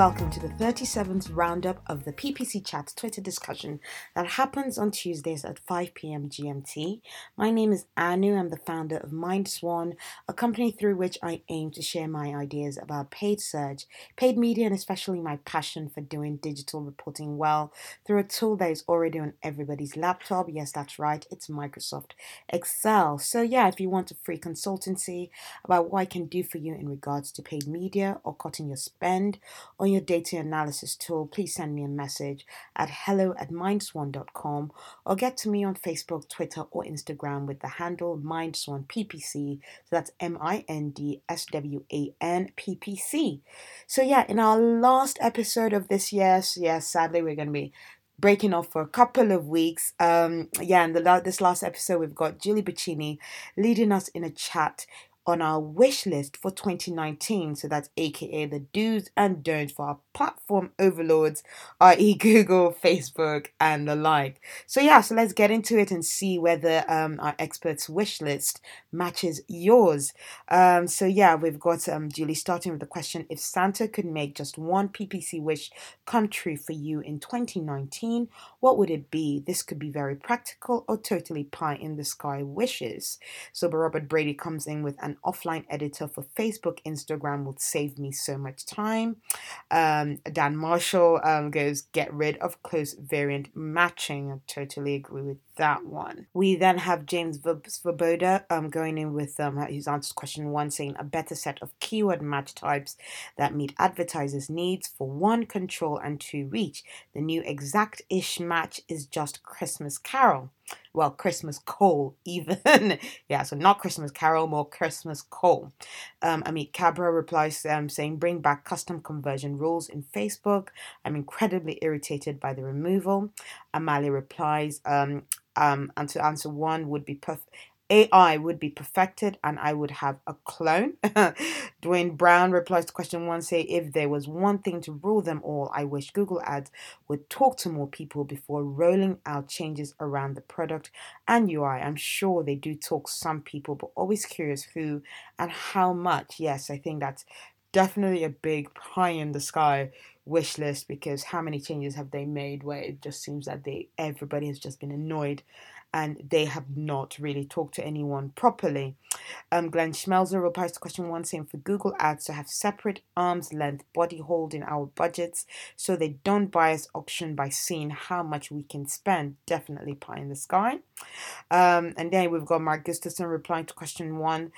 welcome to the 37th roundup of the PPC Chat's Twitter discussion that happens on Tuesdays at 5 p.m. GMT. My name is Anu. I'm the founder of MindSwan, a company through which I aim to share my ideas about paid search, paid media, and especially my passion for doing digital reporting well through a tool that is already on everybody's laptop. Yes, that's right. It's Microsoft Excel. So yeah, if you want a free consultancy about what I can do for you in regards to paid media or cutting your spend on your data analysis tool, please send me a message at hello@mindswan.com or get to me on Facebook, Twitter, or Instagram with the handle MindSwanPPC. So that's MINDSWANPPC. So yeah, in our last episode of this year, sadly we're going to be breaking off for a couple of weeks. In this last episode, we've got Julie Bacchini leading us in a chat on our wish list for 2019. So that's aka the do's and don'ts for our platform overlords, i.e. Google, Facebook, and the like. So let's get into it and see whether our expert's wish list matches yours. We've got Julie starting with the question: if Santa could make just one PPC wish come true for you in 2019, what would it be? This could be very practical or totally pie in the sky wishes. So Robert Brady comes in with an offline editor for Facebook, Instagram would save me so much time. Dan Marshall goes, get rid of close variant matching. I totally agree with that one. We then have James Svoboda going in with his answer question one, saying a better set of keyword match types that meet advertisers' needs for one, control, and two, reach. The new exact-ish match is just Christmas Carol. Well, Christmas Cole, even. So not Christmas Carol, more Christmas Cole. Amit Kabra replies saying, bring back custom conversion rules in Facebook. I'm incredibly irritated by the removal. Amalie replies, and to answer one would be perfect. AI would be perfected and I would have a clone. Dwayne Brown replies to question one, say, if there was one thing to rule them all, I wish Google Ads would talk to more people before rolling out changes around the product and UI. I'm sure they do talk to some people, but always curious who and how much. Yes, I think that's definitely a big pie in the sky wish list, because how many changes have they made where it just seems that everybody has just been annoyed and they have not really talked to anyone properly. Glenn Schmelzer replies to question one, saying for Google Ads to have separate arm's length body hold in our budgets so they don't bias auction by seeing how much we can spend. Definitely pie in the sky. And then we've got Mark Gustafson replying to question one,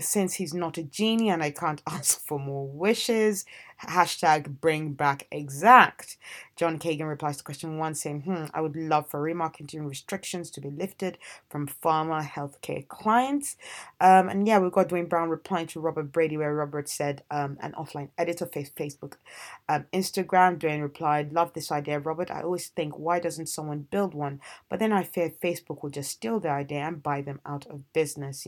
since he's not a genie and I can't ask for more wishes, # bring back exact. John Kagan replies to question one, saying, I would love for remarketing restrictions to be lifted from pharma healthcare clients. We've got Dwayne Brown replying to Robert Brady, where Robert said an offline editor for Facebook, Instagram. Dwayne replied, love this idea, Robert. I always think, why doesn't someone build one? But then I fear Facebook will just steal the idea and buy them out of business.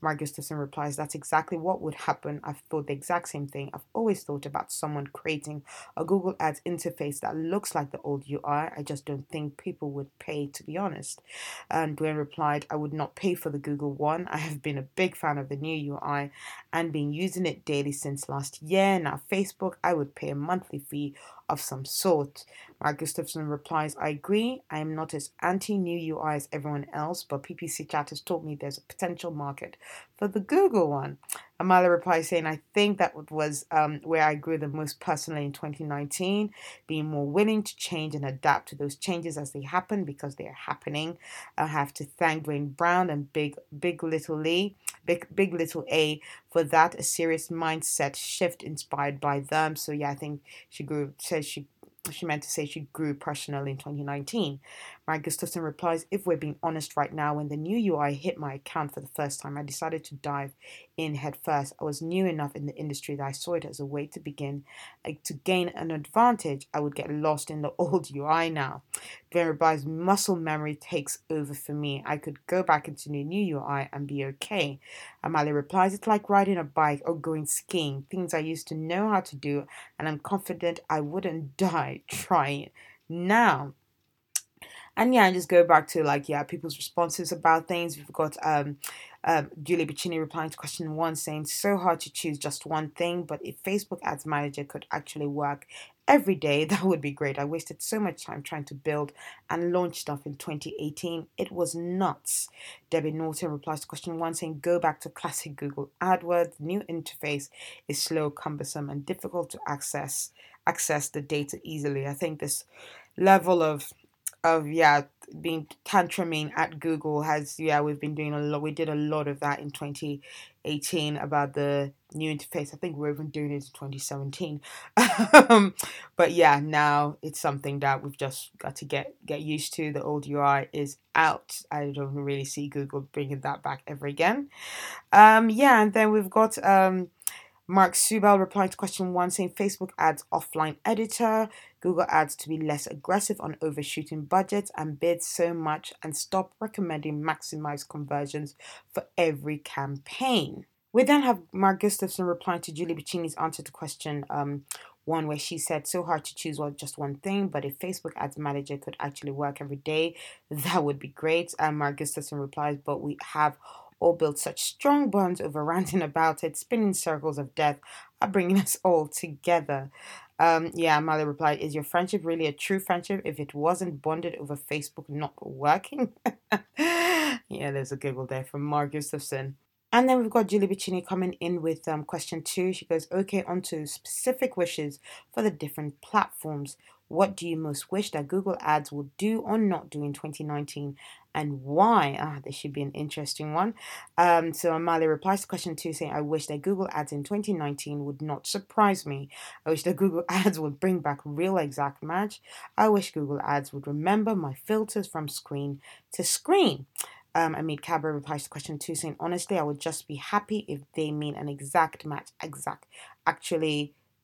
Mark Gustafson replies, that's exactly what would happen. I've thought the exact same thing. I've always thought about someone creating a Google Ads interface that looks like the old UI. I just don't think people would pay, to be honest. And Dwayne replied, I would not pay for the Google one. I have been a big fan of the new UI and been using it daily since last year. Now Facebook, I would pay a monthly fee of some sort. Mark Gustafson replies, I agree. I am not as anti-new UI as everyone else, but PPC Chat has taught me there's a potential market for the Google one. Amalie replies saying, I think that was where I grew the most personally in 2019, being more willing to change and adapt to those changes as they happen, because they are happening. I have to thank Dwayne Brown and Big Little A for that, a serious mindset shift inspired by them. So yeah, I think she meant to say she grew personally in 2019. Mark Gustafson replies, if we're being honest right now, when the new UI hit my account for the first time, I decided to dive in head first. I was new enough in the industry that I saw it as a way to begin to gain an advantage. I would get lost in the old UI now. Dwayne replies, muscle memory takes over for me. I could go back into the new UI and be okay. Amalie replies, it's like riding a bike or going skiing, things I used to know how to do, and I'm confident I wouldn't die trying now. And just go back to people's responses about things. We've got Julie Bacchini replying to question one, saying, so hard to choose just one thing, but if Facebook Ads Manager could actually work every day, that would be great. I wasted so much time trying to build and launch stuff in 2018. It was nuts. Debbie Norton replies to question one, saying, go back to classic Google AdWords. New interface is slow, cumbersome, and difficult to access the data easily. I think this level of being tantruming at Google has, we've been doing a lot. We did a lot of that in 2018 about the new interface. I think we're even doing it in 2017. But yeah, now it's something that we've just got to get used to. The old UI is out. I don't really see Google bringing that back ever again. And then we've got Mark Sibul replied to question one, saying, Facebook Ads offline editor, Google Ads to be less aggressive on overshooting budgets and bids so much and stop recommending maximize conversions for every campaign. We then have Mark Gustafson replying to Julie Bacchini's answer to question one, where she said, so hard to choose just one thing, but if Facebook Ads Manager could actually work every day, that would be great. And Mark Gustafson replies, but we have all build such strong bonds over ranting about it, spinning circles of death are bringing us all together. Amalie replied, is your friendship really a true friendship if it wasn't bonded over Facebook not working? There's a giggle there from Mark Gustafson. And then we've got Julie Bacchini coming in with question two. She goes, okay, on to specific wishes for the different platforms. What do you most wish that Google Ads will do or not do in 2019? And why? This should be an interesting one. Amalie replies to question two, saying, I wish that Google Ads in 2019 would not surprise me. I wish that Google Ads would bring back real exact match. I wish Google Ads would remember my filters from screen to screen. Amit Kabra replies to question two, saying, honestly, I would just be happy if they mean an exact match.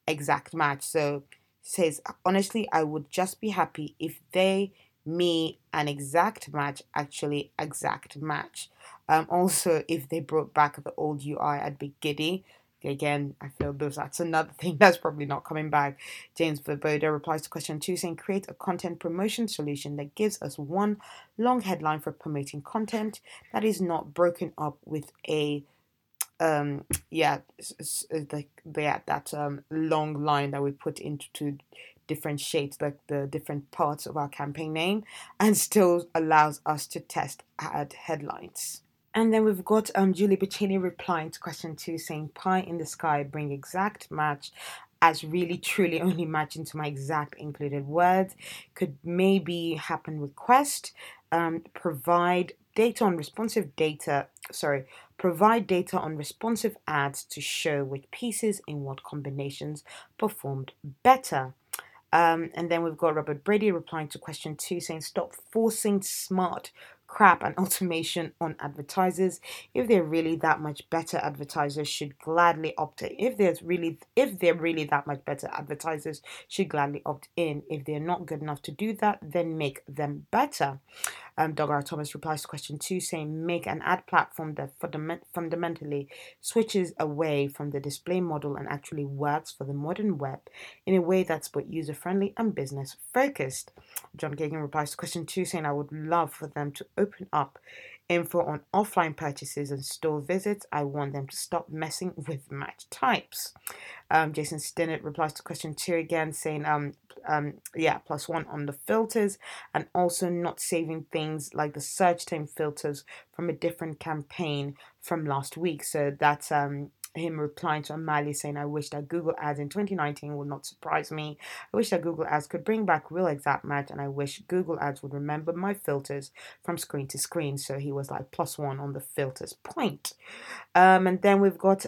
Exact match. So says, honestly, I would just be happy if they me an exact match, actually exact match. Also, if they brought back the old UI, I'd be giddy. Again, I feel that's another thing that's probably not coming back. James Svoboda replies to question two, saying, create a content promotion solution that gives us one long headline for promoting content that is not broken up with a long line that we put into different shapes, like the different parts of our campaign name, and still allows us to test ad headlines. And then we've got Julie Bacchini replying to question two, saying, pie in the sky, bring exact match as really truly only matching to my exact included words. Could maybe happen request, provide data on responsive ads to show which pieces in what combinations performed better. And then we've got Robert Brady replying to question two, saying, stop forcing smart crap and automation on advertisers. If they're really that much better, advertisers should gladly opt in. If they're really that much better, advertisers should gladly opt in. If they're not good enough to do that, then make them better. Doug R. Thomas replies to question two, saying, make an ad platform that fundamentally switches away from the display model and actually works for the modern web in a way that's both user-friendly and business-focused. John Kagan replies to question two, saying, I would love for them to open up info on offline purchases and store visits. I want them to stop messing with match types. Jason Stinnett replies to question two again, saying, plus one on the filters, and also not saving things like the search term filters from a different campaign from last week. So that's him replying to Amalie, saying, I wish that Google Ads in 2019 will not surprise me. I wish that Google Ads could bring back real exact match, and I wish Google Ads would remember my filters from screen to screen. So he was like plus one on the filters point. And then we've got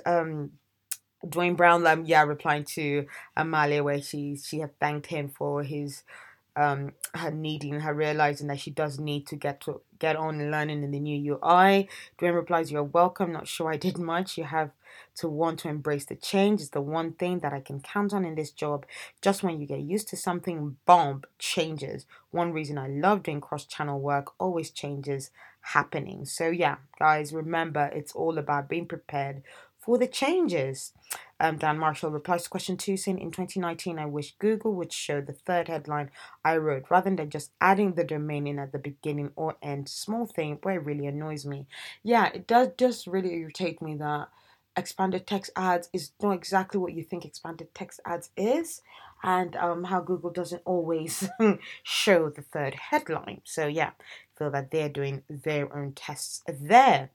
Dwayne Brown replying to Amalie, where she had thanked him for his realizing that she does need to get on learning in the new UI. Dwayne replies, you're welcome. Not sure I did much. You have to want to embrace the change. It's the one thing that I can count on in this job. Just when you get used to something, bomb changes. One reason I love doing cross-channel work, always changes happening. So guys, remember, it's all about being prepared for the changes. Dan Marshall replies to question 2, saying, in 2019, I wish Google would show the third headline I wrote, rather than just adding the domain in at the beginning or end. Small thing, but it really annoys me. Yeah, it does just really irritate me that expanded text ads is not exactly what you think expanded text ads is, and how Google doesn't always show the third headline. So yeah, feel that they're doing their own tests there.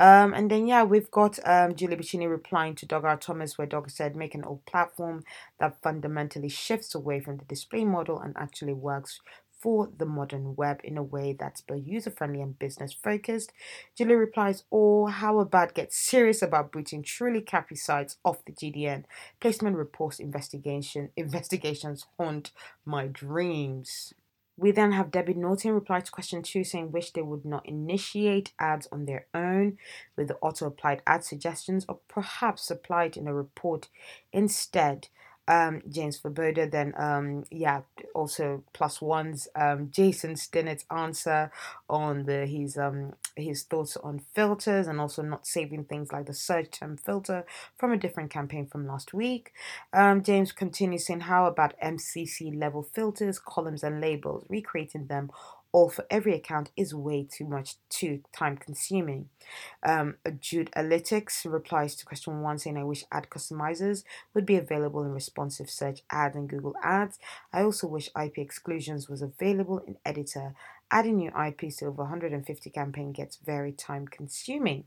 And then, yeah, we've got Julie Bacchini replying to Doug R. Thomas, where Doug said, make an old platform that fundamentally shifts away from the display model and actually works for the modern web in a way that's both user-friendly and business-focused. Julie replies, or how about get serious about booting truly crappy sites off the GDN? Placement reports investigations haunt my dreams. We then have Debbie Norton reply to question 2, saying wish they would not initiate ads on their own with the auto-applied ad suggestions, or perhaps supplied in a report instead. James Svoboda then, also plus ones, Jason Stinnett's answer on his thoughts on filters and also not saving things like the search term filter from a different campaign from last week. James continues saying, how about MCC level filters, columns and labels? Recreating them all for every account is way too much, too time consuming. Jude Alytics replies to question 1, saying, I wish ad customizers would be available in responsive search ads and Google ads. I also wish IP exclusions was available in editor. Adding new IPs to over 150 campaign gets very time consuming.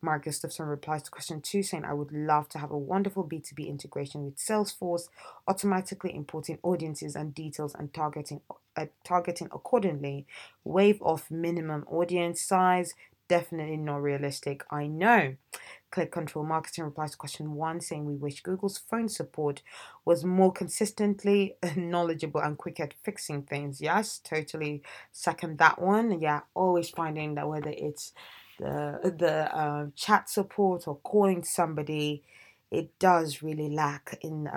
Mark Gustafson replies to question 2, saying, I would love to have a wonderful B2B integration with Salesforce, automatically importing audiences and details and targeting accordingly. Wave off minimum audience size. Definitely not realistic, I know. Click Control Marketing replies to question 1, saying we wish Google's phone support was more consistently knowledgeable and quick at fixing things. Yes, totally second that one. Yeah, always finding that whether it's the chat support or calling somebody, it does really lack in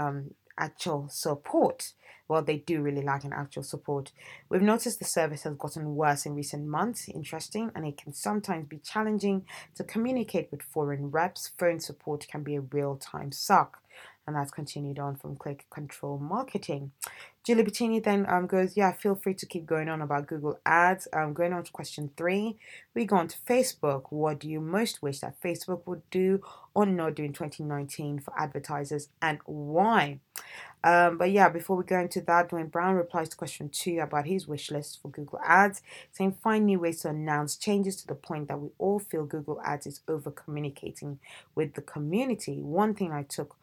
actual support. Well, they do really lack an actual support. We've noticed the service has gotten worse in recent months, interesting, and it can sometimes be challenging to communicate with foreign reps. Phone support can be a real-time suck. And that's continued on from Click Control Marketing. Julie Bacchini then goes, yeah, feel free to keep going on about Google ads. Going on to question 3, we go on to Facebook. What do you most wish that Facebook would do or not do in 2019 for advertisers, and why? But yeah, before we go into that, Dwayne Brown replies to question 2 about his wish list for Google ads, saying find new ways to announce changes to the point that we all feel Google ads is over communicating with the community. One thing I took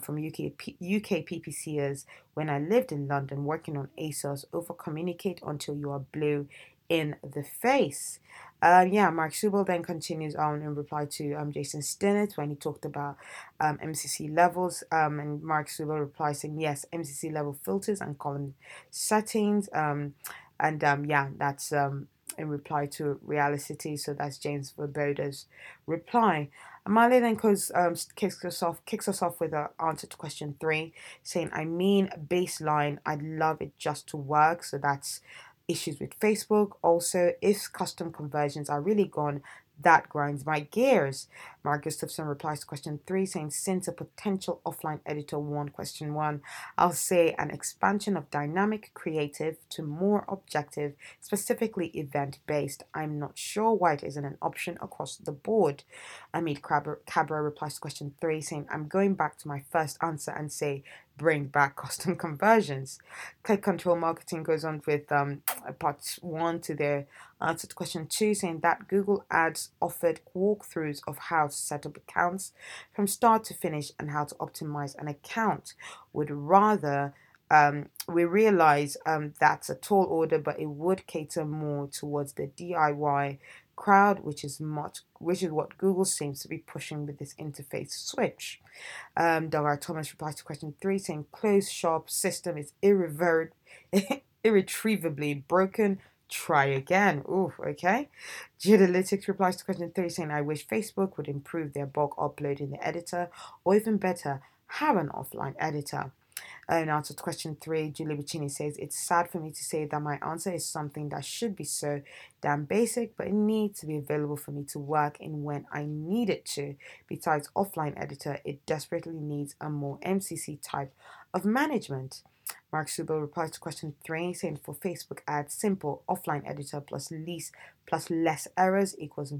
from UK PPCers when I lived in London working on ASOS, over communicate until you are blue in the face. Mark Sibul then continues on in reply to Jason Stinnett when he talked about MCC levels, and Mark Sibul replies saying yes, MCC level filters and column settings, that's in reply to Reality. So that's James Svoboda's reply. Amalie then kicks us off with an answer to question 3, saying, I mean, baseline, I'd love it just to work. So that's issues with Facebook. Also, if custom conversions are really gone, that grinds my gears. Mark Gustafson replies to question 3, saying, since a potential offline editor won question 1, I'll say an expansion of dynamic creative to more objective, specifically event-based. I'm not sure why it isn't an option across the board. Amit Kabra replies to question 3, saying, I'm going back to my first answer and say, bring back custom conversions. Click Control Marketing goes on with part 1 to their answer to question 2, saying that Google Ads offered walkthroughs of how to set up accounts from start to finish and how to optimize an account. Would rather we realize that's a tall order, but it would cater more towards the DIY crowd, which is what Google seems to be pushing with this interface switch. Doug R. Thomas replies to question 3, saying closed shop system is irretrievably broken. Try again. Ooh, okay. Geodalytics replies to question 3, saying I wish Facebook would improve their bulk upload in the editor, or even better, have an offline editor. Now to question 3, Julie Bacchini says, it's sad for me to say that my answer is something that should be so damn basic, but it needs to be available for me to work in when I need it to. Besides offline editor, it desperately needs a more MCC type of management. Mark Sibul replies to question 3, saying for Facebook ads, simple offline editor plus less errors equals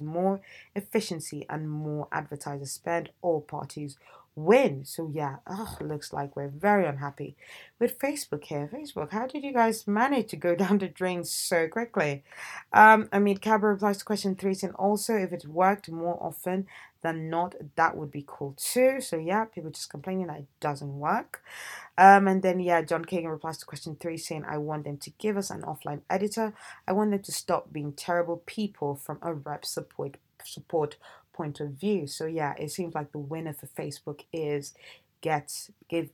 more efficiency and more advertiser spend. All parties win. So yeah, looks like we're very unhappy with Facebook here. Facebook, how did you guys manage to go down the drain so quickly? Amit Kabra replies to question 3, saying also if it worked more often than not, that would be cool too. So yeah, people just complaining that it doesn't work. And then yeah, John Kagan replies to question 3, saying I want them to give us an offline editor. I want them to stop being terrible people from a rep support point of view. So yeah, it seems like the winner for Facebook is give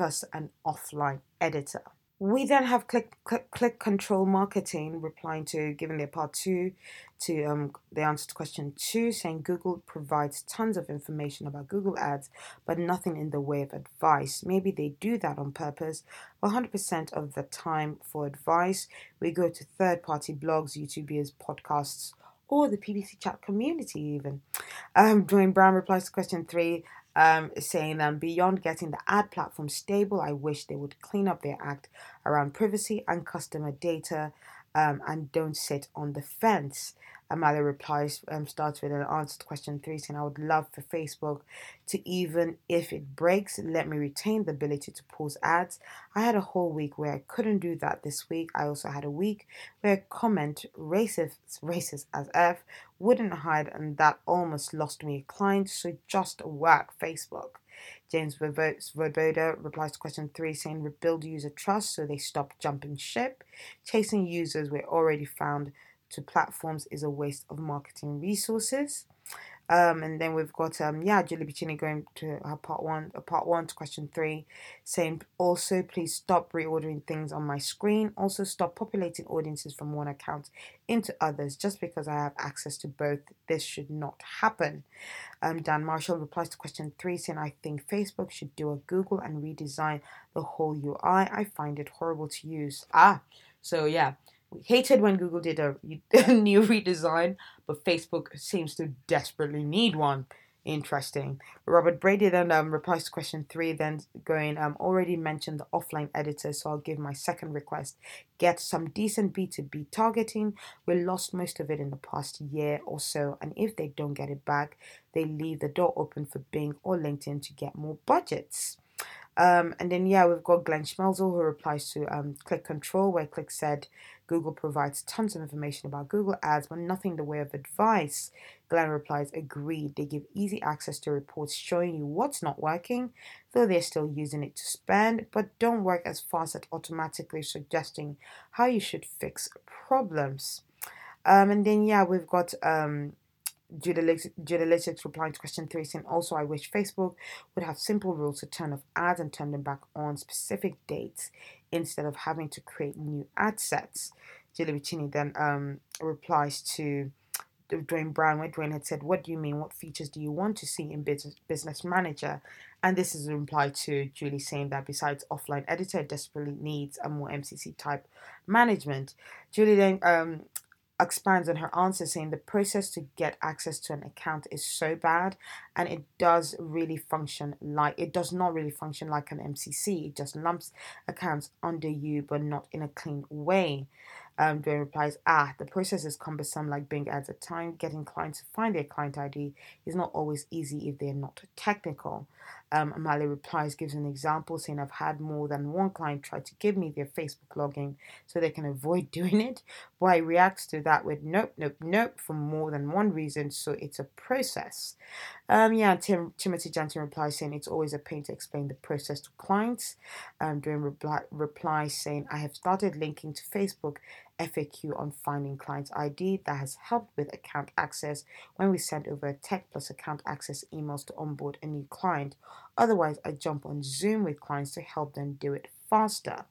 us an offline editor. We then have Click Control Marketing replying to giving their part 2 to the answer to question 2, saying Google provides tons of information about Google ads, but nothing in the way of advice. Maybe they do that on purpose, but 100% of the time for advice, we go to third-party blogs, YouTubers, podcasts, or the PBC chat community even. Dwayne Brown replies to question 3, saying beyond getting the ad platform stable, I wish they would clean up their act around privacy and customer data, and don't sit on the fence. Amalie replies, starts with an answer to question 3, saying I would love for Facebook to, even if it breaks, let me retain the ability to pause ads. I had a whole week where I couldn't do that this week. I also had a week where comment racist as F wouldn't hide, and that almost lost me a client. So just work, Facebook. James Svoboda replies to question 3, saying rebuild user trust so they stop jumping ship. Chasing users were already found to platforms is a waste of marketing resources. And then we've got Julie Bacchini going to her part one to question 3, saying also please stop reordering things on my screen. Also stop populating audiences from one account into others just because I have access to both. This should not happen. Dan Marshall replies to question 3, saying I think Facebook should do a Google and redesign the whole UI. I find it horrible to use. So yeah. We hated when Google did a new redesign, but Facebook seems to desperately need one. Interesting. Robert Brady then replies to question 3, then going, already mentioned the offline editor, so I'll give my second request. Get some decent B2B targeting. We lost most of it in the past year or so, and if they don't get it back, they leave the door open for Bing or LinkedIn to get more budgets. And then, yeah, we've got Glenn Schmelzer who replies to Click Control, where Click said Google provides tons of information about Google ads, but nothing in the way of advice. Glenn replies, agreed. They give easy access to reports showing you what's not working, though they're still using it to spend, but don't work as fast at automatically suggesting how you should fix problems. And then, yeah, we've got Geodalytics replying to question 3, saying also I wish Facebook would have simple rules to turn off ads and turn them back on specific dates instead of having to create new ad sets. Julie Bacchini then replies to Dwayne Brown, where Dwayne had said, what do you mean? What features do you want to see in Business Manager? And this is implied to Julie, saying that besides offline editor, it desperately needs a more MCC type management. Julie then expands on her answer, saying the process to get access to an account is so bad, and it does not really function like an MCC. It just lumps accounts under you, but not in a clean way. Dwayne replies, the process is cumbersome, like Bing ads at time. Getting clients to find their client ID is not always easy if they're not technical. Amalie replies, gives an example, saying I've had more than one client try to give me their Facebook login so they can avoid doing it, but I react to that with nope for more than one reason, so it's a process. Timothy Jensen replies, saying it's always a pain to explain the process to clients. Dwayne replies, saying I have started linking to Facebook FAQ on finding client's ID. That has helped with account access when we send over a tech plus account access emails to onboard a new client. Otherwise, I jump on Zoom with clients to help them do it faster.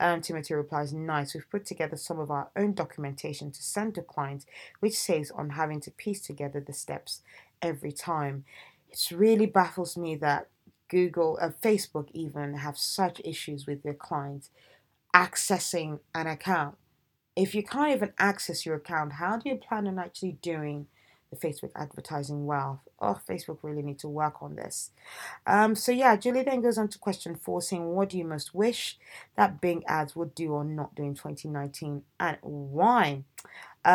Timothy replies, nice. We've put together some of our own documentation to send to clients, which saves on having to piece together the steps every time. It really baffles me that Google, Facebook even, have such issues with their clients accessing an account. If you can't even access your account, how do you plan on actually doing the Facebook advertising well? Oh, Facebook really need to work on this. Julie then goes on to question 4, saying, what do you most wish that Bing ads would do or not do in 2019 and why? We've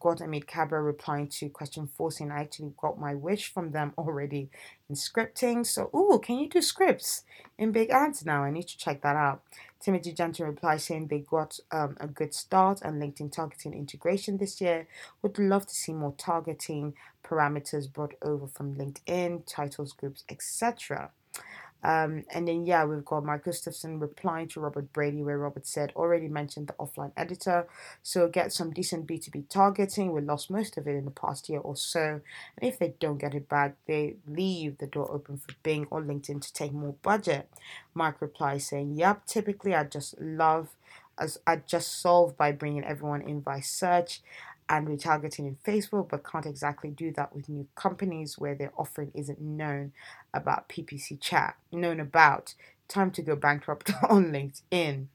got Amit Kabra replying to question 4, saying, I actually got my wish from them already in scripting. So, can you do scripts in big ads now? I need to check that out. Timothy Gentle replies saying they got a good start and LinkedIn targeting integration this year. Would love to see more targeting parameters brought over from LinkedIn, titles, groups, etc. We've got Mark Gustafson replying to Robert Brady, where Robert said, already mentioned the offline editor. So get some decent B2B targeting. We lost most of it in the past year or so. And if they don't get it back, they leave the door open for Bing or LinkedIn to take more budget. Mark replies saying, yep, typically I just solve by bringing everyone in by search and retargeting in Facebook, but can't exactly do that with new companies where their offering isn't known about PPC chat, known about. Time to go bankrupt on LinkedIn.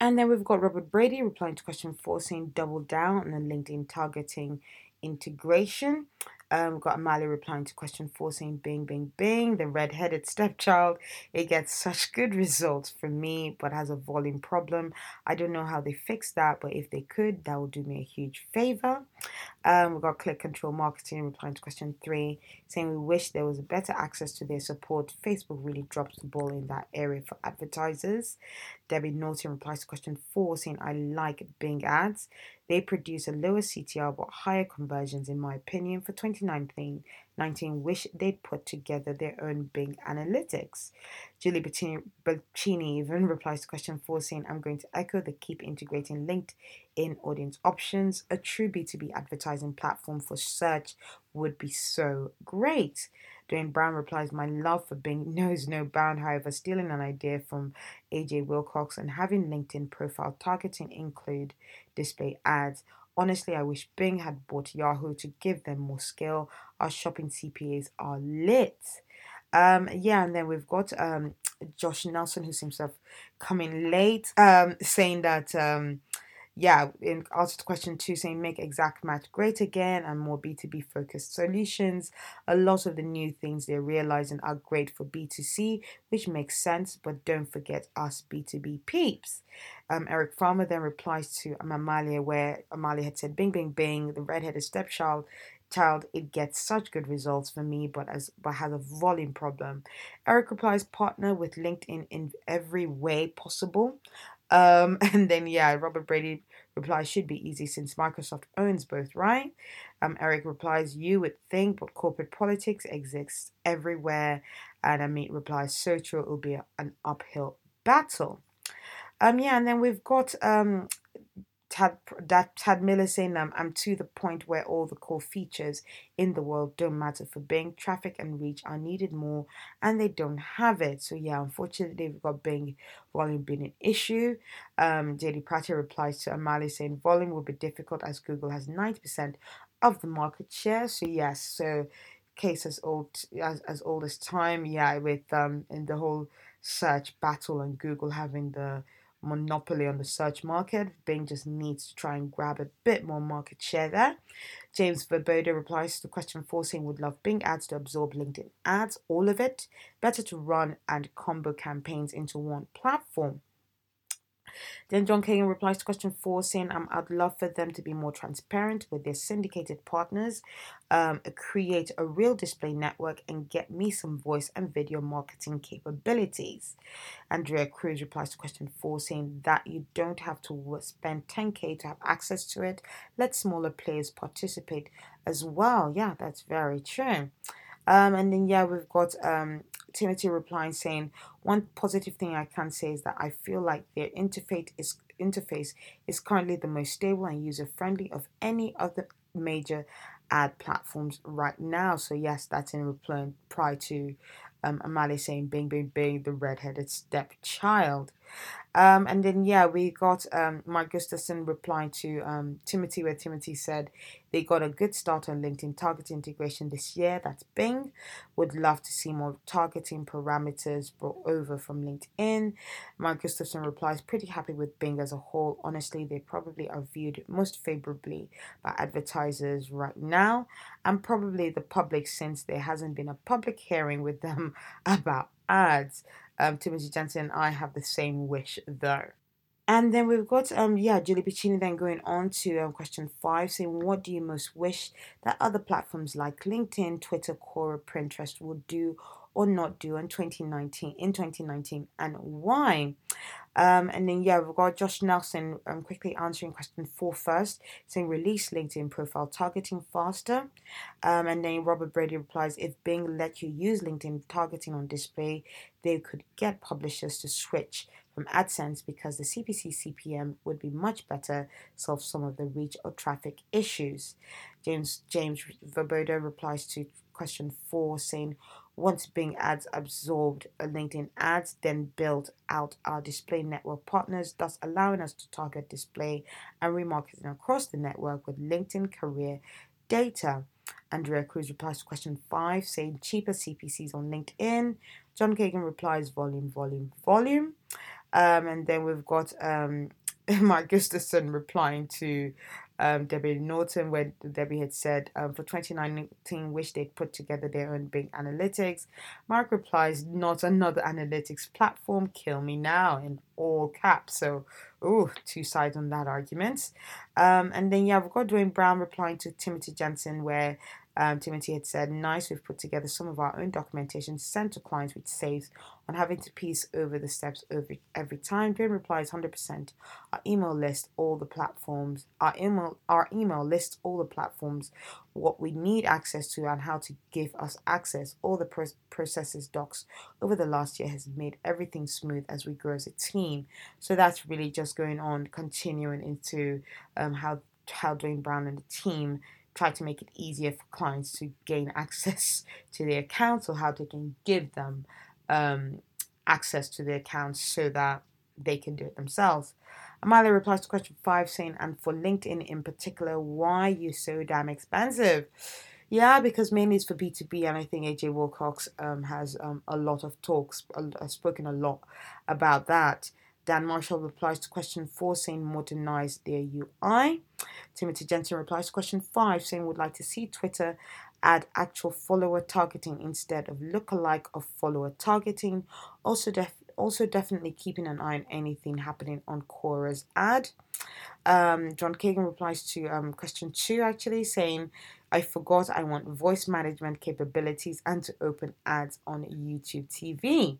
And then we've got Robert Brady replying to question 4, saying double down on the LinkedIn targeting integration. We've got Amalie replying to question 4, saying Bing, the red-headed stepchild. It gets such good results from me, but has a volume problem. I don't know how they fix that, but if they could, that would do me a huge favor. We've got Click Control Marketing replying to question 3, saying we wish there was better access to their support. Facebook really drops the ball in that area for advertisers. Debbie Norton replies to question 4, saying I like Bing ads. They produce a lower CTR but higher conversions, in my opinion, for 2019. Wish they'd put together their own Bing analytics. Julie Bacchini even replies to question 4, saying, I'm going to echo the keep integrating LinkedIn audience options. A true B2B advertising platform for search would be so great. Dwayne Brown replies, my love for Bing knows no bound. However, stealing an idea from AJ Wilcox and having LinkedIn profile targeting include display ads. Honestly, I wish Bing had bought Yahoo to give them more scale. Our shopping CPAs are lit. We've got Josh Nelson, who seems to have come in late, saying that... in answer to question 2, saying make exact match great again and more B2B focused solutions. A lot of the new things they're realizing are great for B2C, which makes sense, but don't forget us B2B peeps. Eric Farmer then replies to Amalie, where Amalie had said Bing, the redheaded stepchild. It gets such good results for me, but has a volume problem. Eric replies, partner with LinkedIn in every way possible. Robert Brady replies, should be easy since Microsoft owns both, right? Eric replies, you would think, but corporate politics exists everywhere. And Amit replies, so true, it will be an uphill battle. We've got Tad Miller saying, I'm to the point where all the core features in the world don't matter for Bing. Traffic and reach are needed more, and they don't have it. So, unfortunately, we've got Bing volume being an issue. J.D. Prater replies to Amalie saying, volume will be difficult as Google has 90% of the market share. So, yes, case as old as time, with in the whole search battle and Google having the monopoly on the search market. Bing just needs to try and grab a bit more market share there. James Svoboda replies to question 4, saying would love Bing ads to absorb LinkedIn ads, all of it. Better to run and combo campaigns into one platform. Then John Kagan replies to question 4, saying, I'd love for them to be more transparent with their syndicated partners, create a real display network, and get me some voice and video marketing capabilities. Andrea Cruz replies to question 4, saying that you don't have to spend $10,000 to have access to it. Let smaller players participate as well. Yeah, that's very true. We've got Timothy replying saying, one positive thing I can say is that I feel like their interface is currently the most stable and user-friendly of any of the major ad platforms right now. So, yes, that's in reply to Amalie saying, Bing, the red-headed stepchild. And then, yeah, we got Mark Gustafson replied to Timothy, where Timothy said they got a good start on LinkedIn target integration this year. That's Bing. Would love to see more targeting parameters brought over from LinkedIn. Mark Gustafson replies, pretty happy with Bing as a whole. Honestly, they probably are viewed most favorably by advertisers right now, and probably the public, since there hasn't been a public hearing with them about ads. Timothy Jensen and I have the same wish though. And then we've got, Julie Bacchini then going on to question 5, saying, what do you most wish that other platforms like LinkedIn, Twitter, Quora, Pinterest will do or not do in 2019, and why? And then, yeah, we've got Josh Nelson quickly answering question 4 first, saying release LinkedIn profile targeting faster. And then Robert Brady replies, if Bing let you use LinkedIn targeting on display, they could get publishers to switch from AdSense because the CPC CPM would be much better, solve some of the reach or traffic issues. James Svoboda replies to question 4, saying, once Bing ads absorbed LinkedIn ads, then build out our display network partners, thus allowing us to target display and remarketing across the network with LinkedIn career data. Andrea Cruz replies to question 5, saying cheaper CPCs on LinkedIn. John Kagan replies volume. And then we've got Mark Gustafson replying to Debbie Norton, where Debbie had said for 2019 wish they'd put together their own big analytics. Mark replies, not another analytics platform, kill me now, in all caps. So two sides on that argument. And then we've got Dwayne Brown replying to Timothy Jensen, where Timothy had said, nice, we've put together some of our own documentation sent to clients, which saves on having to piece over the steps over every time. Dwayne replies, 100%. Our email lists all the platforms, what we need access to and how to give us access. All the processes docs over the last year has made everything smooth as we grow as a team. So that's really just going on, continuing into how Dwayne Brown and the team try to make it easier for clients to gain access to their accounts, or how they can give them access to their accounts so that they can do it themselves. Amalie replies to question 5, saying, and for LinkedIn in particular, why are you so damn expensive? Yeah, because mainly it's for B2B, and I think AJ Wilcox has a lot of talks, spoken a lot about that. Dan Marshall replies to question 4, saying modernize their UI. Timothy Jensen replies to question 5, saying would like to see Twitter add actual follower targeting instead of lookalike of follower targeting. Also definitely keeping an eye on anything happening on Quora's ad. John Kagan replies to question 2, actually, saying, I forgot I want voice management capabilities and to open ads on YouTube TV.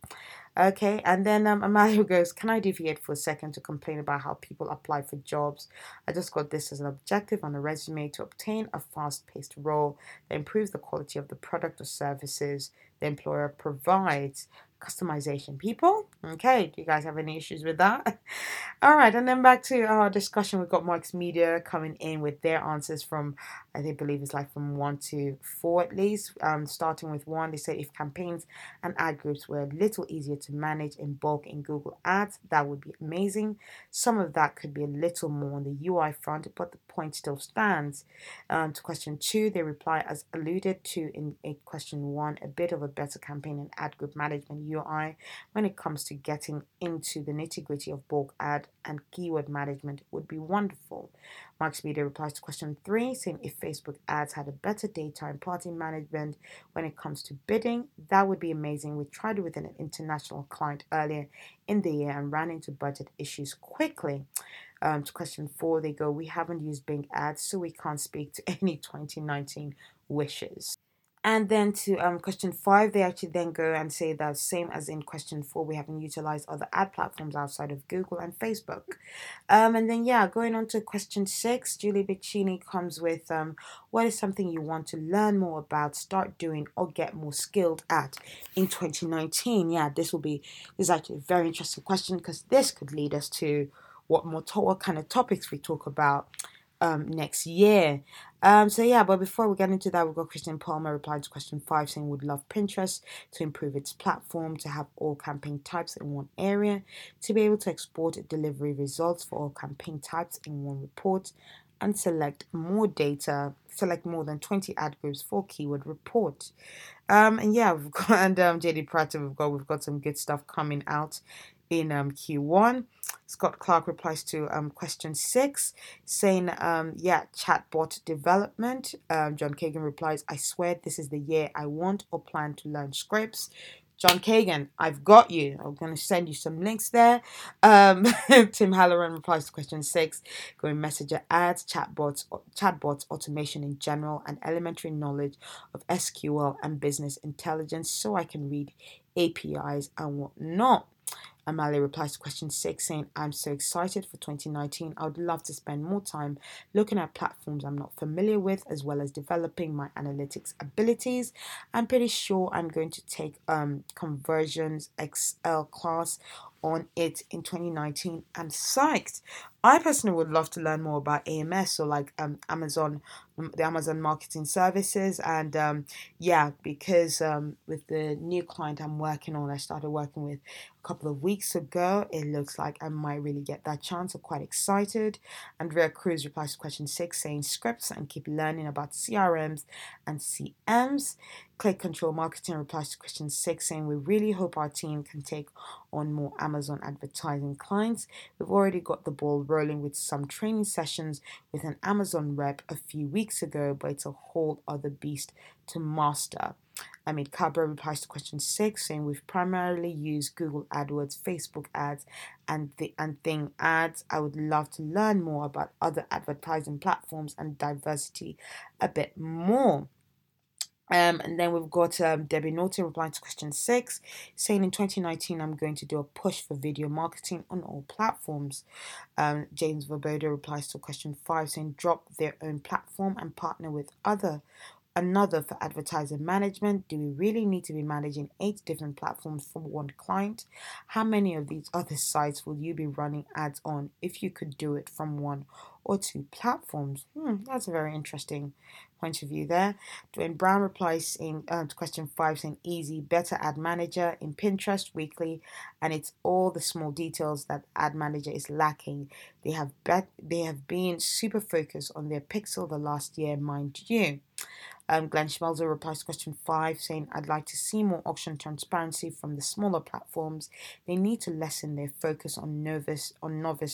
Okay, and then Amalie goes, can I deviate for a second to complain about how people apply for jobs? I just got this as an objective on a resume to obtain a fast-paced role that improves the quality of the product or services the employer provides. Customization, people. Okay, do you guys have any issues with that? All right, and then back to our discussion. We've got Marks Media coming in with their answers from, I believe it's like from 1 to 4 at least. Starting with 1, they said if campaigns and ad groups were a little easier to manage in bulk in Google Ads, that would be amazing. Some of that could be a little more on the UI front, but the point still stands. To question 2, they reply as alluded to in question 1, a bit of a better campaign and ad group management UI when it comes to getting into the nitty-gritty of bulk ad and keyword management would be wonderful. Marks Media replies to question 3, saying if Facebook ads had a better data and party management when it comes to bidding, that would be amazing. We tried it with an international client earlier in the year and ran into budget issues quickly. To question 4, they go, we haven't used Bing ads, so we can't speak to any 2019 wishes. And then to question 5, they actually then go and say that same as in question 4, we haven't utilized other ad platforms outside of Google and Facebook. And then, going on to question 6, Julie Bacchini comes with, what is something you want to learn more about, start doing, or get more skilled at in 2019? Yeah, this is actually a very interesting question because this could lead us to what kind of topics we talk about next year. So yeah, but before we get into that, we've got Kristin Palmer replied to question 5 saying would love Pinterest to improve its platform, to have all campaign types in one area, to be able to export delivery results for all campaign types in one report, and select more than 20 ad groups for keyword report. J.D. Prater, we've got some good stuff coming out in Q1. Scott Clark replies to question 6 saying chatbot development. John Kagan replies, I swear this is the year I want or plan to learn scripts. John Kagan, I've got you. I'm going to send you some links there. Tim Halloran replies to question 6, going messenger ads, chatbots, automation in general, and elementary knowledge of SQL and business intelligence so I can read APIs and whatnot. Amalie replies to question 6 saying, I'm so excited for 2019. I would love to spend more time looking at platforms I'm not familiar with, as well as developing my analytics abilities. I'm pretty sure I'm going to take conversions Excel class on it in 2019. I'm psyched. I personally would love to learn more about AMS, so like the Amazon Marketing Services, and because with the new client I'm working on, I started working with a couple of weeks ago, it looks like I might really get that chance. I'm quite excited. Andrea Cruz replies to question 6 saying scripts and keep learning about CRMs and CMs. Click Control Marketing replies to question 6 saying we really hope our team can take on more Amazon advertising clients. We've already got the ball rolling with some training sessions with an Amazon rep a few weeks ago, but it's a whole other beast to master. Amit Kabra replies to question 6 saying we've primarily used Google AdWords, Facebook ads, and Thing ads. I would love to learn more about other advertising platforms and diversity a bit more. And then we've got Debbie Norton replying to question 6 saying in 2019 I'm going to do a push for video marketing on all platforms. James Svoboda replies to question 5 saying drop their own platform and partner with another for advertiser management. Do we really need to be managing 8 different platforms for one client? How many of these other sites will you be running ads on if you could do it from one or 2 platforms? That's a very interesting point of view there. Dwayne Brown replies to question 5 saying easy, better ad manager in Pinterest weekly, and it's all the small details that ad manager is lacking. They have been super focused on their pixel the last year, mind you. Glenn Schmelzer replies to question 5 saying I'd like to see more auction transparency from the smaller platforms. They need to lessen their focus on novice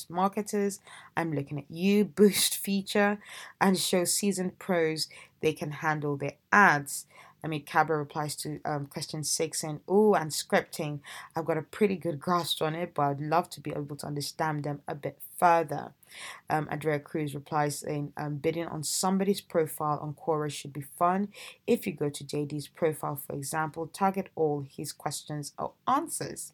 marketers. I'm looking at you, boost feature, and show seasoned pros they can handle their ads. Amit Kabra replies to question 6 saying, and scripting. I've got a pretty good grasp on it, but I'd love to be able to understand them a bit further. Andrea Cruz replies saying, bidding on somebody's profile on Quora should be fun. If you go to JD's profile, for example, target all his questions or answers.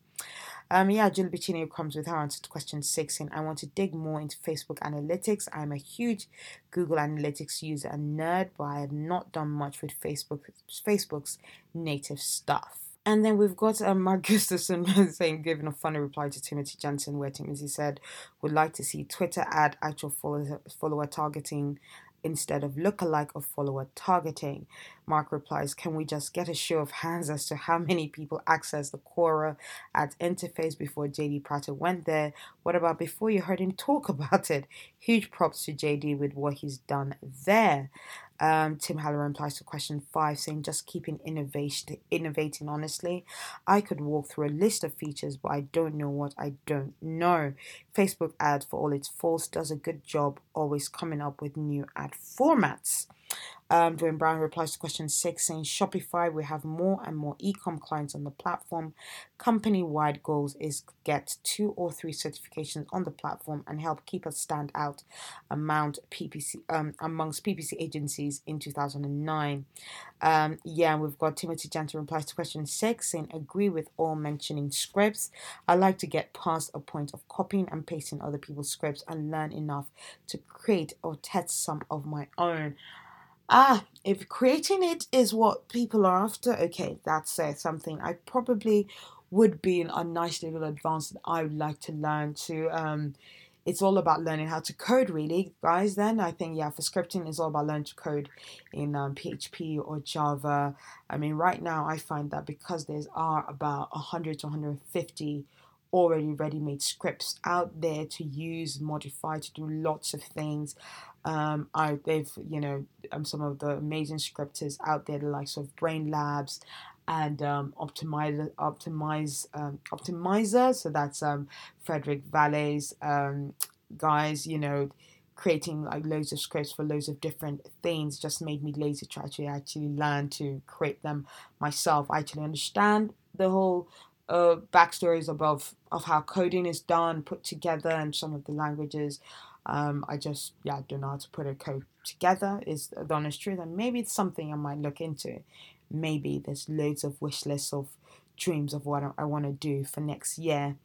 Julie Bacchini comes with her answer to question 6 and I want to dig more into Facebook analytics. I'm a huge Google Analytics user and nerd, but I have not done much with Facebook's native stuff. And then we've got Mark Gustafson saying, giving a funny reply to Timothy Jensen, where Timothy said, would like to see Twitter add actual follower targeting instead of lookalike or follower targeting. Mark replies, can we just get a show of hands as to how many people access the Quora ad interface before J.D. Prater went there? What about before you heard him talk about it? Huge props to J.D. with what he's done there. Tim Halloran replies to question 5 saying just keeping innovating honestly. I could walk through a list of features, but I don't know what I don't know. Facebook ad, for all its faults, does a good job always coming up with new ad formats. Dwayne Brown replies to question 6 saying Shopify, we have more and more e-com clients on the platform. Company-wide goals is get 2 or 3 certifications on the platform and help keep us stand out amongst PPC agencies in 2009. We've got Timothy Gentle replies to question 6 saying agree with all mentioning scripts. I like to get past a point of copying and pasting other people's scripts and learn enough to create or test some of my own. If creating it is what people are after, okay, that's something I probably would be in a nice little advance that I would like to learn to it's all about learning how to code, really, guys. Then I think, yeah, for scripting, it's all about learning to code in PHP or Java. I mean, right now I find that because there are about 100 to 150 already ready-made scripts out there to use, modify, to do lots of things. Some of the amazing scripters out there, the likes of Brain Labs and Optimizer. So that's Frederick Valle's guys, you know, creating like loads of scripts for loads of different things just made me lazy to actually learn to create them myself. I actually understand the whole backstories of how coding is done, put together, and some of the languages. I don't know how to put a code together is the honest truth, and maybe it's something I might look into. Maybe there's loads of wish lists of dreams of what I want to do for next year.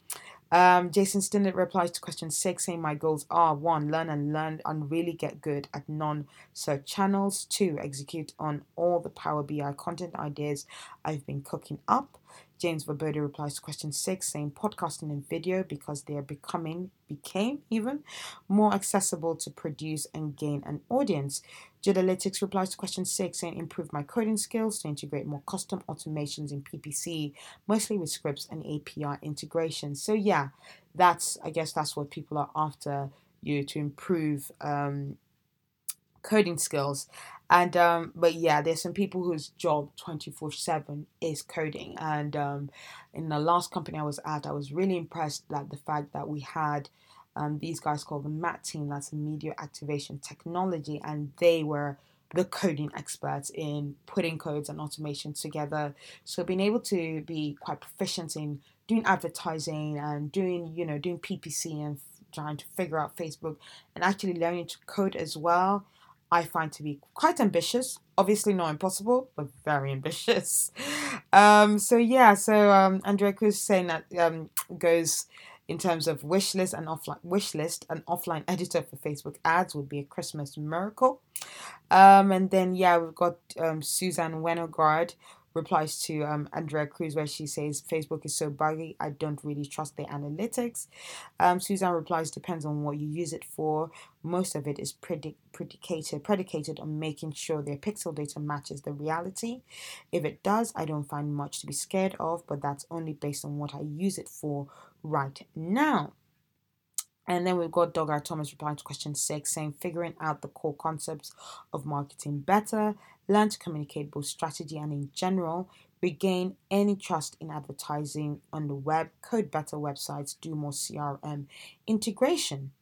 Jason Stinnett replies to question 6, saying my goals are 1. Learn and really get good at non-search channels. 2. Execute on all the Power BI content ideas I've been cooking up. James Svoboda replies to question 6, saying podcasting and video because they are became more accessible to produce and gain an audience. Geodalytics replies to question 6, saying improve my coding skills to integrate more custom automations in PPC, mostly with scripts and API integration. So yeah, that's what people are after you to improve coding skills. And there's some people whose job 24/7 is coding. And in the last company I was at, I was really impressed that the fact that we had these guys called the MAT team, that's Media Activation Technology, and they were the coding experts in putting codes and automations together. So being able to be quite proficient in doing advertising and doing PPC and trying to figure out Facebook and actually learning to code as well, I find to be quite ambitious. Obviously not impossible, but very ambitious. Andrea Cruz saying that goes in terms of wish list, an offline editor for Facebook ads would be a Christmas miracle. We've got Suzanne Wenogard replies to Andrea Cruz, where she says Facebook is so buggy, I don't really trust their analytics. Suzanne replies, depends on what you use it for. Most of it is predicated on making sure their pixel data matches the reality. If it does, I don't find much to be scared of, but that's only based on what I use it for right now. And then we've got Doug R. Thomas replying to question 6, saying figuring out the core concepts of marketing better, learn to communicate both strategy and in general, regain any trust in advertising on the web, code better websites, do more CRM integration.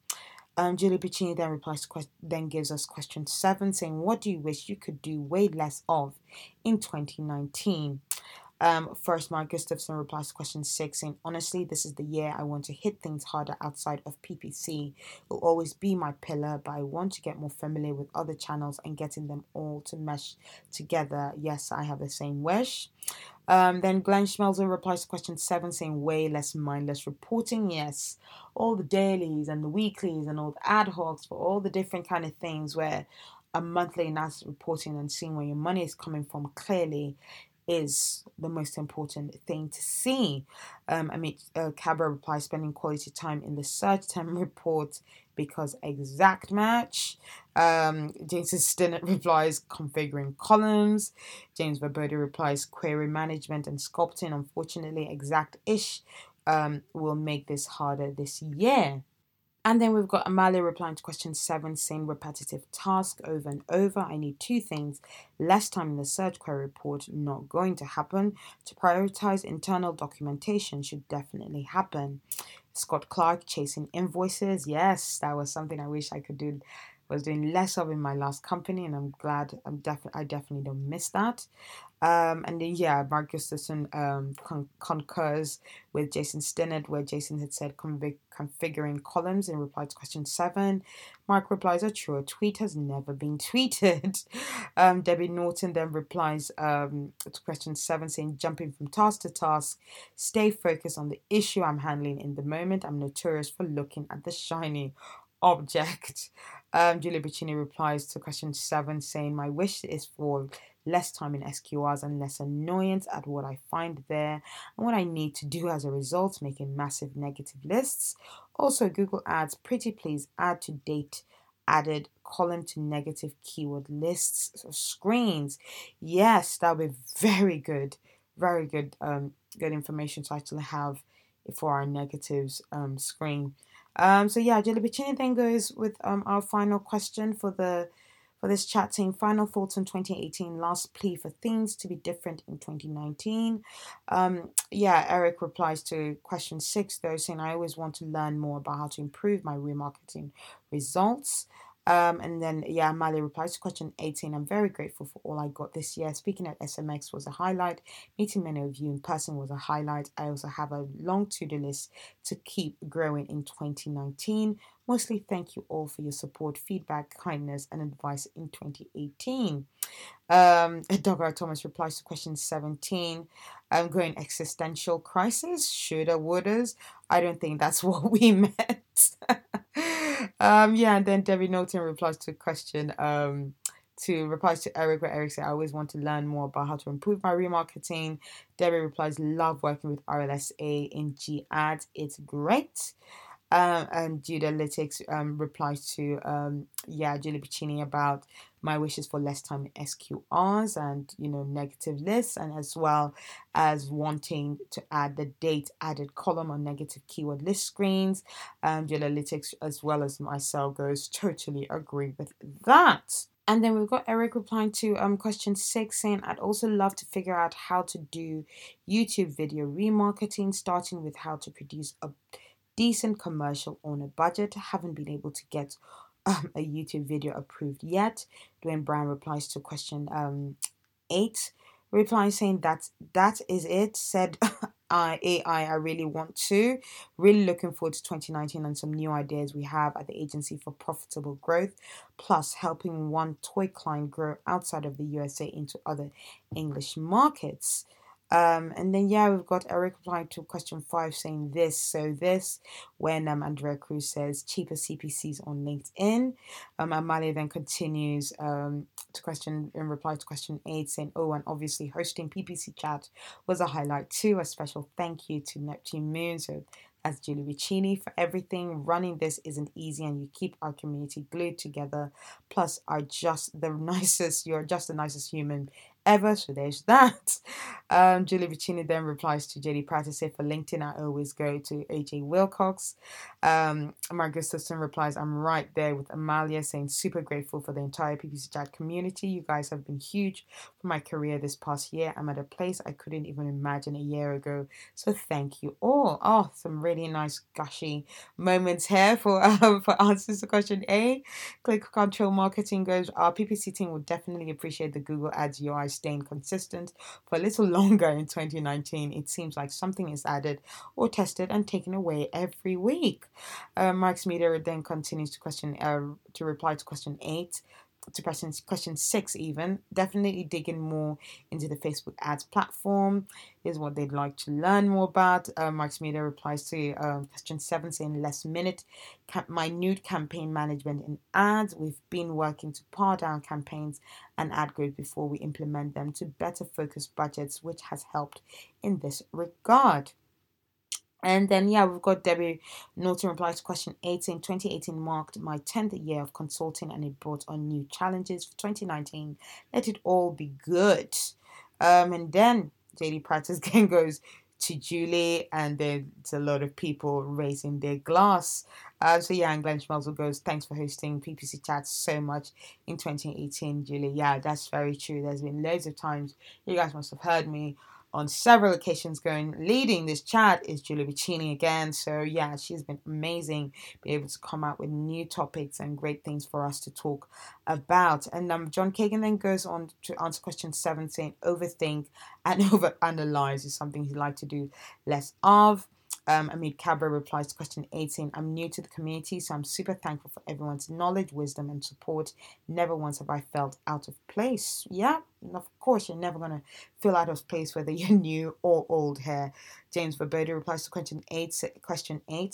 Julie Bacchini then replies to then gives us question 7, saying what do you wish you could do way less of in 2019? First, Mark Gustafson replies to question 6, saying, honestly, this is the year I want to hit things harder outside of PPC. It will always be my pillar, but I want to get more familiar with other channels and getting them all to mesh together. Yes, I have the same wish. Then Glenn Schmelzer replies to question 7, saying way less mindless reporting. Yes, all the dailies and the weeklies and all the ad hocs for all the different kind of things where a monthly analysis reporting and seeing where your money is coming from clearly is the most important thing to see. Amit Kabra replies, spending quality time in the search term report because exact match. Jason Stinnett replies, configuring columns. James Svoboda replies, query management and sculpting. Unfortunately, exact-ish will make this harder this year. And then we've got Amalie replying to question 7, saying repetitive task over and over. I need 2 things. Less time in the search query report, not going to happen. To prioritize internal documentation should definitely happen. Scott Clark chasing invoices. Yes, that was something I wish I could do. I was doing less of in my last company, and I'm glad I definitely don't miss that. Mark Gustafson concurs with Jason Stinnett, where Jason had said configuring columns in reply to question 7. Mark replies, true, a tweet has never been tweeted. Debbie Norton then replies to question 7, saying jumping from task to task, stay focused on the issue I'm handling in the moment. I'm notorious for looking at the shiny object. Julie Bacchini replies to question 7, saying my wish is for less time in SQRs and less annoyance at what I find there and what I need to do as a result, making massive negative lists. Also, Google Ads, pretty please add to date added column to negative keyword lists or screens. Yes, that would be very good, good information to actually have for our negatives screen. So yeah, Julie Bacchini then goes with our final question for this chat team. Final thoughts on 2018, last plea for things to be different in 2019. Eric replies to question 6 though, saying I always want to learn more about how to improve my remarketing results. And then Amalie replies to question 18. I'm very grateful for all I got this year. Speaking at SMX was a highlight. Meeting many of you in person was a highlight. I also have a long to-do list to keep growing in 2019. Mostly thank you all for your support, feedback, kindness, and advice in 2018. Dogara Thomas replies to question 17. I'm going existential crisis, shoulda, wouldas. I don't think that's what we meant. And then Debbie Norton replies to question to Eric, where Eric said, I always want to learn more about how to improve my remarketing. Debbie replies, love working with RLSA in G-Ads. It's great. And Geodalytics replies to Julie Bacchini about my wishes for less time in SQRs and negative lists, and as well as wanting to add the date added column on negative keyword list screens. Geodalytics as well as myself goes totally agree with that. And then we've got Eric replying to question 6, saying I'd also love to figure out how to do YouTube video remarketing, starting with how to produce a decent commercial on a budget. Haven't been able to get a YouTube video approved yet. Dwayne Brown replies to question 8, replying saying that is it. Said AI, I really want to. Really looking forward to 2019 and some new ideas we have at the agency for profitable growth, plus helping one toy client grow outside of the USA into other English markets. And then we've got Eric replying to question 5 saying this, so this, when Andrea Cruz says cheaper CPCs on LinkedIn. Amalie then continues to question in reply to question 8 saying, oh, and obviously hosting PPC chat was a highlight too. A special thank you to Neptune Moon, so as Julie Bacchini, for everything. Running this isn't easy and you keep our community glued together, plus you're just the nicest human ever, so there's that. Julie Bacchini then replies to J.D. Prater, say for LinkedIn I always go to AJ Wilcox. Mark Gustafson replies, I'm right there with Amalie, saying super grateful for the entire PPC chat community. You guys have been huge for my career this past year. I'm at a place I couldn't even imagine a year ago, so thank you all. Oh, some really nice gushy moments here for answers to question A. Click Control Marketing goes, our PPC team will definitely appreciate the Google Ads UI staying consistent for a little longer in 2019. It seems like something is added or tested and taken away every week. Marks Media then continues to reply to question 8, to question 6 even. Definitely digging more into the Facebook ads platform. Here's what they'd like to learn more about. Marks Media replies to question 7 saying last minute minute campaign management in ads. We've been working to par down campaigns and ad group before we implement them to better focus budgets, which has helped in this regard. And then, we've got Debbie Norton replies to question 18. 2018 marked my 10th year of consulting and it brought on new challenges for 2019. Let it all be good. And then J.D. Prater again goes to Julie, and there's a lot of people raising their glass. And Glenn Schmelzer goes, thanks for hosting PPC chats so much in 2018, Julie. Yeah, that's very true. There's been loads of times, you guys must have heard me on several occasions going, leading this chat is Julie Bacchini again. So she's been amazing, be able to come out with new topics and great things for us to talk about. And John Kagan then goes on to answer question 7 saying overthink and overanalyze is something he'd like to do less of. Amit Kabra replies to question 18. I'm new to the community, so I'm super thankful for everyone's knowledge, wisdom, and support. Never once have I felt out of place. And of course, you're never going to fill out of place whether you're new or old hair. James Svoboda replies to question eight,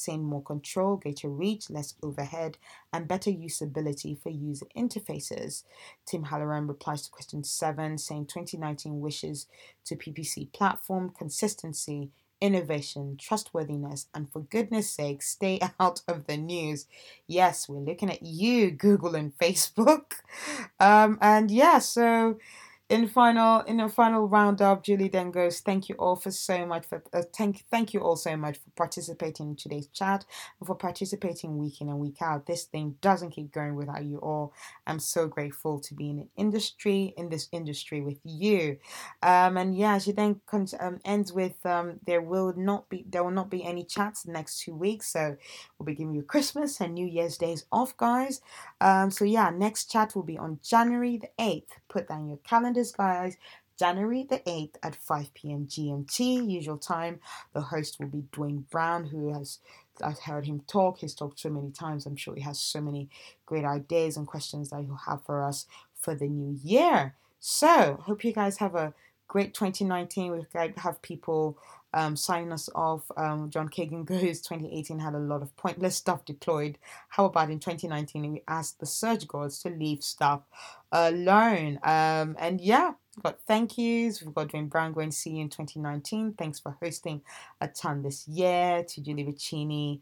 saying more control, greater reach, less overhead, and better usability for user interfaces. Tim Halloran replies to question 7, saying 2019 wishes to PPC platform, consistency, innovation, trustworthiness, and for goodness sake, stay out of the news. Yes, we're looking at you, Google and Facebook. So in a final roundup, Julie then goes, thank you all so much for participating in today's chat and for participating week in and week out. This thing doesn't keep going without you all. I'm so grateful to be in this industry with you. She then ends with there will not be any chats the next 2 weeks, so we'll be giving you Christmas and New Year's days off, guys. Next chat will be on January the 8th. Put that in your calendar, guys. January the 8th at 5 p.m. GMT, usual time. The host will be Dwayne Brown, I've heard him talk. He's talked so many times. I'm sure he has so many great ideas and questions that he'll have for us for the new year. So, hope you guys have a great 2019. We've got to have people sign us off. John Kagan goes, 2018 had a lot of pointless stuff deployed. How about in 2019 we asked the search gods to leave stuff alone? We've got thank yous. We've got Dwayne Brown going, see you in 2019. Thanks for hosting a ton this year. To Julie Bacchini.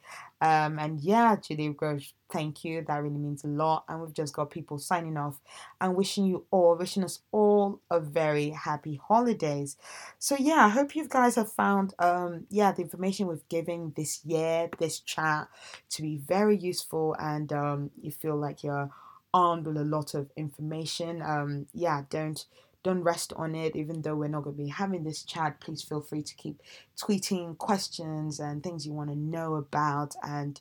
Julie goes, thank you. That really means a lot. And we've just got people signing off and wishing us all a very happy holidays. So I hope you guys have found the information we've given this year, this chat, to be very useful, and you feel like you're armed with a lot of information. Don't rest on it. Even though we're not going to be having this chat, please feel free to keep tweeting questions and things you want to know about, and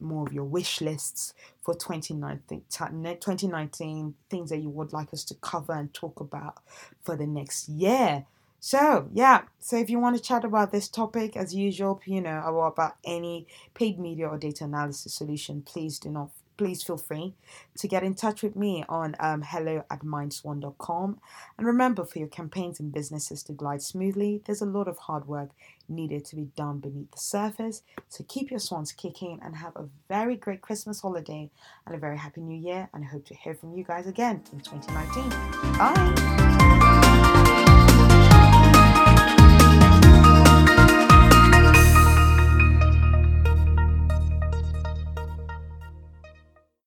more of your wish lists for 2019, things that you would like us to cover and talk about for the next year. So if you want to chat about this topic, as usual, or about any paid media or data analysis solution, please feel free to get in touch with me on hello@mindswan.com. And remember, for your campaigns and businesses to glide smoothly, there's a lot of hard work needed to be done beneath the surface. So keep your swans kicking and have a very great Christmas holiday and a very happy new year. And I hope to hear from you guys again in 2019. Bye.